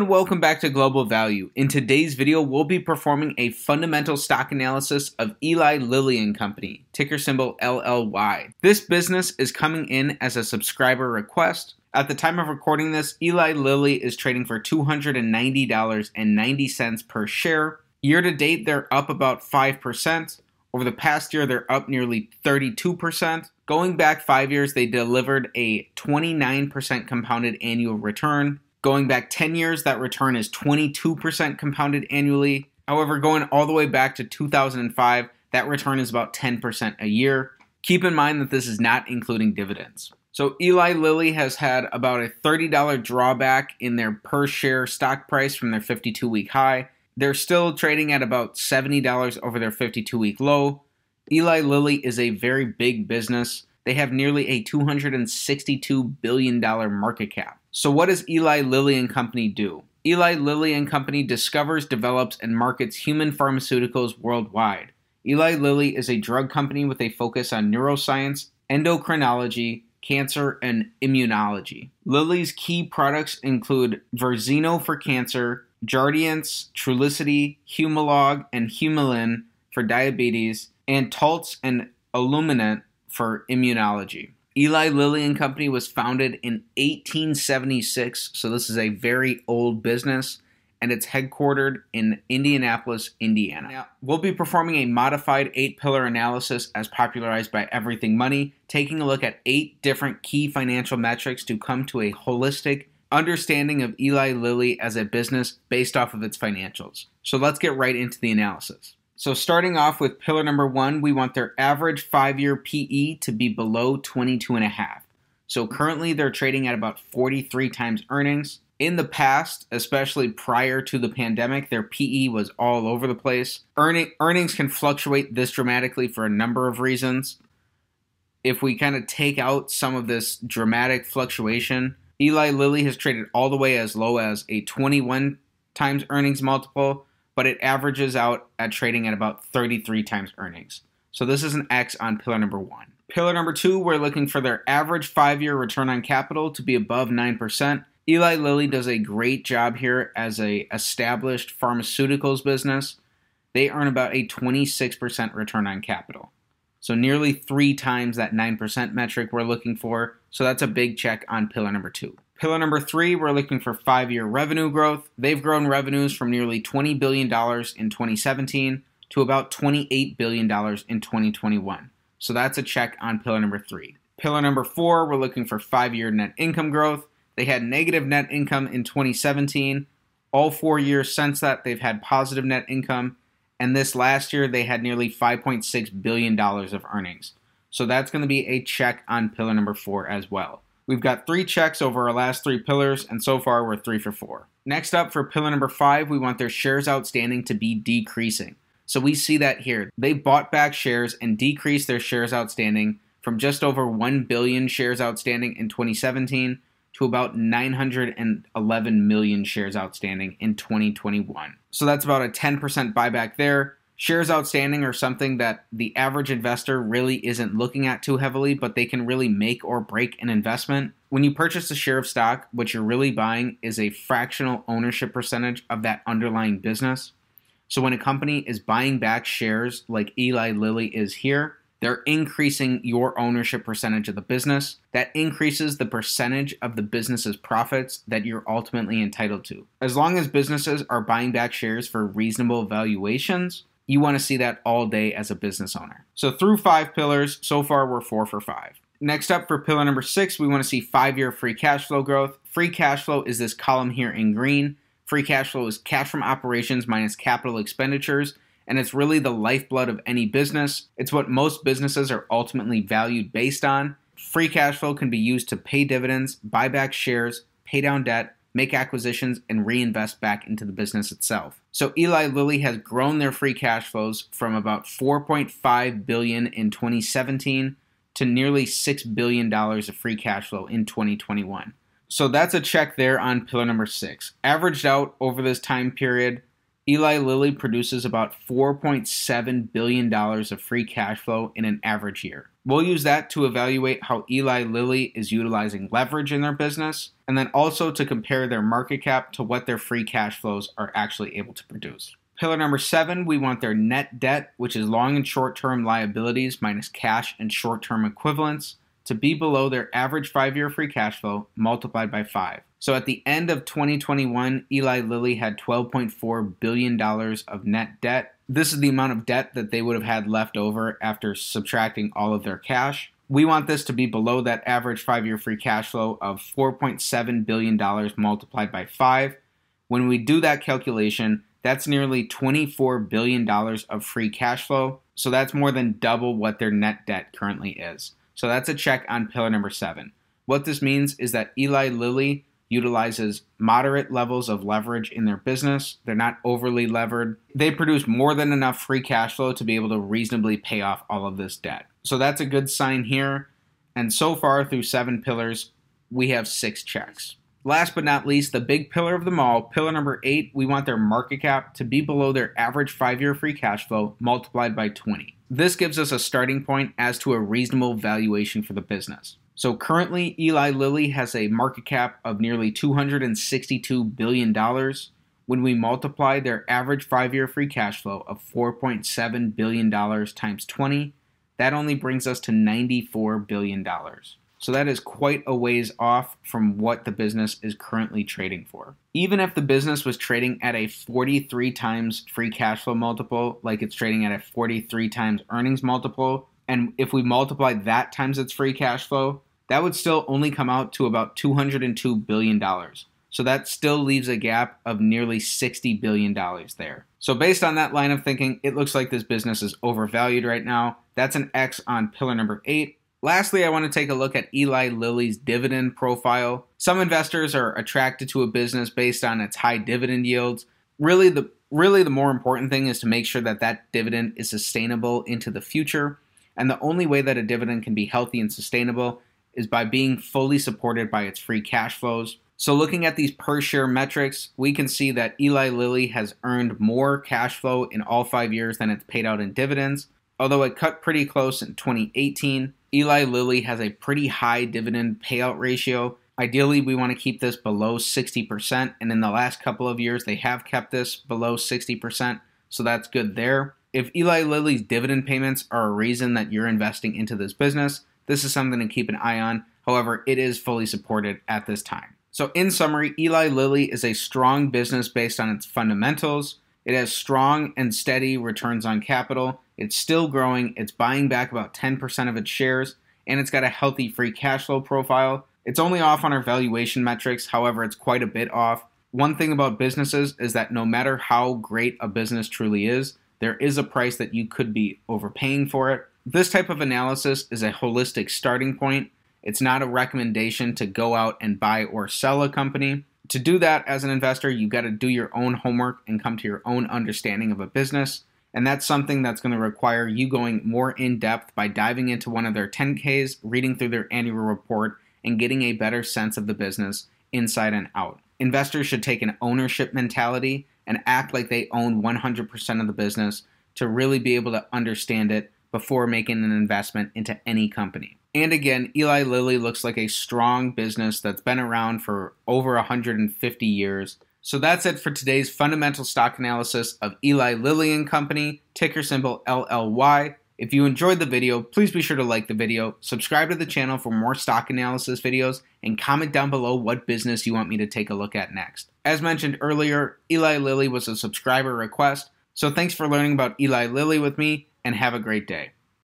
and welcome back to Global Value. In today's video, we'll be performing a fundamental stock analysis of Eli Lilly and Company, ticker symbol LLY. This business is coming in as a subscriber request. At the time of recording this, Eli Lilly is trading for $290.90 per share. Year to date, they're up about 5%. Over the past year, they're up nearly 32%. Going back 5 years, they delivered a 29% compounded annual return. Going back 10 years, that return is 22% compounded annually. However, going all the way back to 2005, that return is about 10% a year. Keep in mind that this is not including dividends. So Eli Lilly has had about a $30 drawback in their per share stock price from their 52-week high. They're still trading at about $70 over their 52-week low. Eli Lilly is a very big business. They have nearly a $262 billion market cap. So what does Eli Lilly and Company do? Eli Lilly and Company discovers, develops, and markets human pharmaceuticals worldwide. Eli Lilly is a drug company with a focus on neuroscience, endocrinology, cancer, and immunology. Lilly's key products include Verzeno for cancer, Jardiance, Trulicity, Humalog, and Humulin for diabetes, and Taltz and Aluminate for immunology. Eli Lilly and Company was founded in 1876, so this is a very old business, and it's headquartered in Indianapolis, Indiana. Now, we'll be performing a modified 8-pillar analysis as popularized by Everything Money, taking a look at 8 different key financial metrics to come to a holistic understanding of Eli Lilly as a business based off of its financials. So let's get right into the analysis. So starting off with pillar number 1, we want their average 5-year PE to be below 22.5. So currently they're trading at about 43 times earnings. In the past, especially prior to the pandemic, their PE was all over the place. Earnings can fluctuate this dramatically for a number of reasons. If we kind of take out some of this dramatic fluctuation, Eli Lilly has traded all the way as low as a 21 times earnings multiple, but it averages out at trading at about 33 times earnings. So this is an X on pillar number 1. Pillar number 2, we're looking for their average 5-year return on capital to be above 9%. Eli Lilly does a great job here as an established pharmaceuticals business. They earn about a 26% return on capital. So nearly 3 times that 9% metric we're looking for. So that's a big check on pillar number 2. Pillar number 3, we're looking for 5-year revenue growth. They've grown revenues from nearly $20 billion in 2017 to about $28 billion in 2021. So that's a check on pillar number 3. Pillar number 4, we're looking for 5-year net income growth. They had negative net income in 2017. All 4 years since that, they've had positive net income. And this last year, they had nearly $5.6 billion of earnings. So that's going to be a check on pillar number 4 as well. We've got 3 checks over our last 3 pillars, and so far we're 3 for 4. Next up, for pillar number 5, we want their shares outstanding to be decreasing. So we see that here. They bought back shares and decreased their shares outstanding from just over 1 billion shares outstanding in 2017 to about 911 million shares outstanding in 2021. So that's about a 10% buyback there. Shares outstanding are something that the average investor really isn't looking at too heavily, but they can really make or break an investment. When you purchase a share of stock, what you're really buying is a fractional ownership percentage of that underlying business. So when a company is buying back shares like Eli Lilly is here, they're increasing your ownership percentage of the business. That increases the percentage of the business's profits that you're ultimately entitled to. As long as businesses are buying back shares for reasonable valuations, you want to see that all day as a business owner. So through 5 pillars, so far we're 4 for 5. Next up for pillar number 6, we want to see 5-year free cash flow growth. Free cash flow is this column here in green. Free cash flow is cash from operations minus capital expenditures. And it's really the lifeblood of any business. It's what most businesses are ultimately valued based on. Free cash flow can be used to pay dividends, buy back shares, pay down debt, make acquisitions, and reinvest back into the business itself. So Eli Lilly has grown their free cash flows from about $4.5 billion in 2017 to nearly $6 billion of free cash flow in 2021. So that's a check there on pillar number 6. Averaged out over this time period, Eli Lilly produces about $4.7 billion of free cash flow in an average year. We'll use that to evaluate how Eli Lilly is utilizing leverage in their business, and then also to compare their market cap to what their free cash flows are actually able to produce. Pillar number 7, we want their net debt, which is long and short-term liabilities minus cash and short-term equivalents, to be below their average 5-year free cash flow multiplied by 5. So at the end of 2021, Eli Lilly had $12.4 billion of net debt. This is the amount of debt that they would have had left over after subtracting all of their cash. We want this to be below that average 5-year free cash flow of $4.7 billion multiplied by 5. When we do that calculation, that's nearly $24 billion of free cash flow. So that's more than double what their net debt currently is. So that's a check on pillar number 7. What this means is that Eli Lilly utilizes moderate levels of leverage in their business. They're not overly levered. They produce more than enough free cash flow to be able to reasonably pay off all of this debt. So that's a good sign here. And so far through 7 pillars, we have 6 checks. Last but not least, the big pillar of them all, pillar number 8, we want their market cap to be below their average 5-year free cash flow multiplied by 20. This gives us a starting point as to a reasonable valuation for the business. So currently, Eli Lilly has a market cap of nearly $262 billion. When we multiply their average 5-year free cash flow of $4.7 billion times 20, that only brings us to $94 billion. So that is quite a ways off from what the business is currently trading for. Even if the business was trading at a 43 times free cash flow multiple, like it's trading at a 43 times earnings multiple, and if we multiply that times its free cash flow, that would still only come out to about $202 billion. So that still leaves a gap of nearly $60 billion there. So based on that line of thinking, it looks like this business is overvalued right now. That's an X on pillar number 8. Lastly, I want to take a look at Eli Lilly's dividend profile. Some investors are attracted to a business based on its high dividend yields. Really the more important thing is to make sure that that dividend is sustainable into the future. And the only way that a dividend can be healthy and sustainable is by being fully supported by its free cash flows. So looking at these per share metrics, we can see that Eli Lilly has earned more cash flow in all 5 years than it's paid out in dividends. Although it cut pretty close in 2018, Eli Lilly has a pretty high dividend payout ratio. Ideally, we want to keep this below 60%, and in the last couple of years, they have kept this below 60%, so that's good there. If Eli Lilly's dividend payments are a reason that you're investing into this business, this is something to keep an eye on. However, it is fully supported at this time. So in summary, Eli Lilly is a strong business based on its fundamentals. It has strong and steady returns on capital. It's still growing. It's buying back about 10% of its shares, and it's got a healthy free cash flow profile. It's only off on our valuation metrics. However, it's quite a bit off. One thing about businesses is that no matter how great a business truly is, there is a price that you could be overpaying for it. This type of analysis is a holistic starting point. It's not a recommendation to go out and buy or sell a company. To do that as an investor, you've got to do your own homework and come to your own understanding of a business. And that's something that's going to require you going more in depth by diving into one of their 10Ks, reading through their annual report, and getting a better sense of the business inside and out. Investors should take an ownership mentality and act like they own 100% of the business to really be able to understand it before making an investment into any company. And again, Eli Lilly looks like a strong business that's been around for over 150 years. So that's it for today's fundamental stock analysis of Eli Lilly and Company, ticker symbol LLY. If you enjoyed the video, please be sure to like the video, subscribe to the channel for more stock analysis videos, and comment down below what business you want me to take a look at next. As mentioned earlier, Eli Lilly was a subscriber request, so thanks for learning about Eli Lilly with me, and have a great day.